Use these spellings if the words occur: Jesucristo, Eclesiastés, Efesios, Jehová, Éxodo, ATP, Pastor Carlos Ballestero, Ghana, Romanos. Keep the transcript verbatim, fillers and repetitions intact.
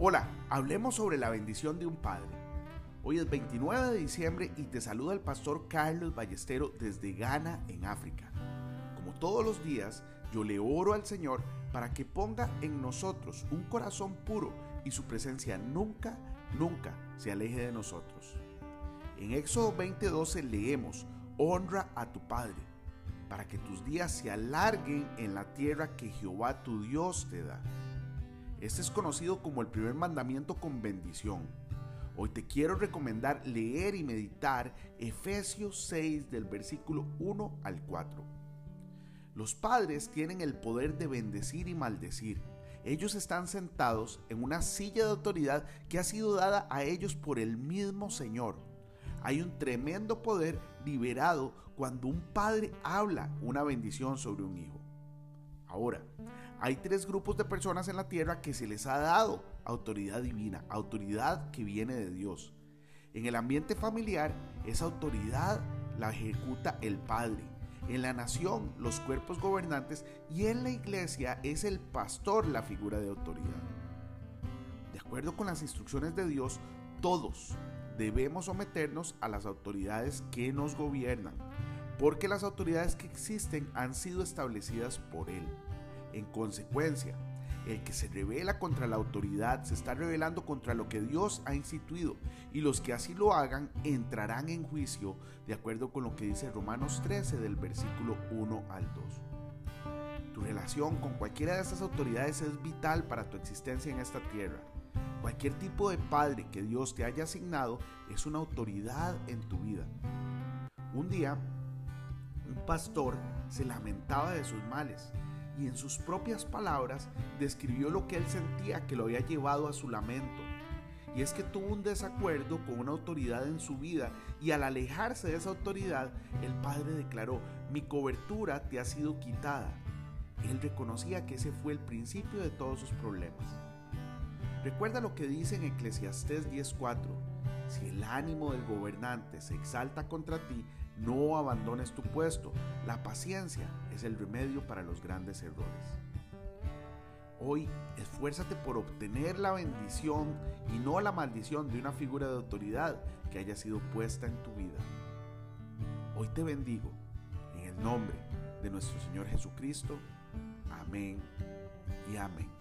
Hola, hablemos sobre la bendición de un padre. Hoy es veintinueve de diciembre y te saluda el pastor Carlos Ballestero desde Ghana, en África. Como todos los días, yo le oro al Señor para que ponga en nosotros un corazón puro y su presencia nunca, nunca se aleje de nosotros. En Éxodo veinte doce leemos: honra a tu padre, para que tus días se alarguen en la tierra que Jehová tu Dios te da. Este es conocido como el primer mandamiento con bendición. Hoy te quiero recomendar leer y meditar Efesios seis del versículo uno al cuatro. Los padres tienen el poder de bendecir y maldecir. Ellos están sentados en una silla de autoridad que ha sido dada a ellos por el mismo Señor. Hay un tremendo poder liberado cuando un padre habla una bendición sobre un hijo. Ahora, hay tres grupos de personas en la tierra que se les ha dado autoridad divina, autoridad que viene de Dios. En el ambiente familiar, esa autoridad la ejecuta el padre. En la nación, los cuerpos gobernantes, y en la iglesia es el pastor la figura de autoridad. De acuerdo con las instrucciones de Dios, todos debemos someternos a las autoridades que nos gobiernan, porque las autoridades que existen han sido establecidas por Él. En consecuencia, el que se rebela contra la autoridad se está rebelando contra lo que Dios ha instituido, y los que así lo hagan entrarán en juicio, de acuerdo con lo que dice Romanos trece del versículo uno al dos. Tu relación con cualquiera de estas autoridades es vital para tu existencia en esta tierra. Cualquier tipo de padre que Dios te haya asignado es una autoridad en tu vida. Un día, un pastor se lamentaba de sus males y en sus propias palabras describió lo que él sentía que lo había llevado a su lamento. Y es que tuvo un desacuerdo con una autoridad en su vida, y al alejarse de esa autoridad, el padre declaró: mi cobertura te ha sido quitada. Él reconocía que ese fue el principio de todos sus problemas. Recuerda lo que dice en Eclesiastés diez cuatro: si el ánimo del gobernante se exalta contra ti, no abandones tu puesto. La paciencia es el remedio para los grandes errores. Hoy, esfuérzate por obtener la bendición y no la maldición de una figura de autoridad que haya sido puesta en tu vida. Hoy te bendigo en el nombre de nuestro Señor Jesucristo. Amén y amén.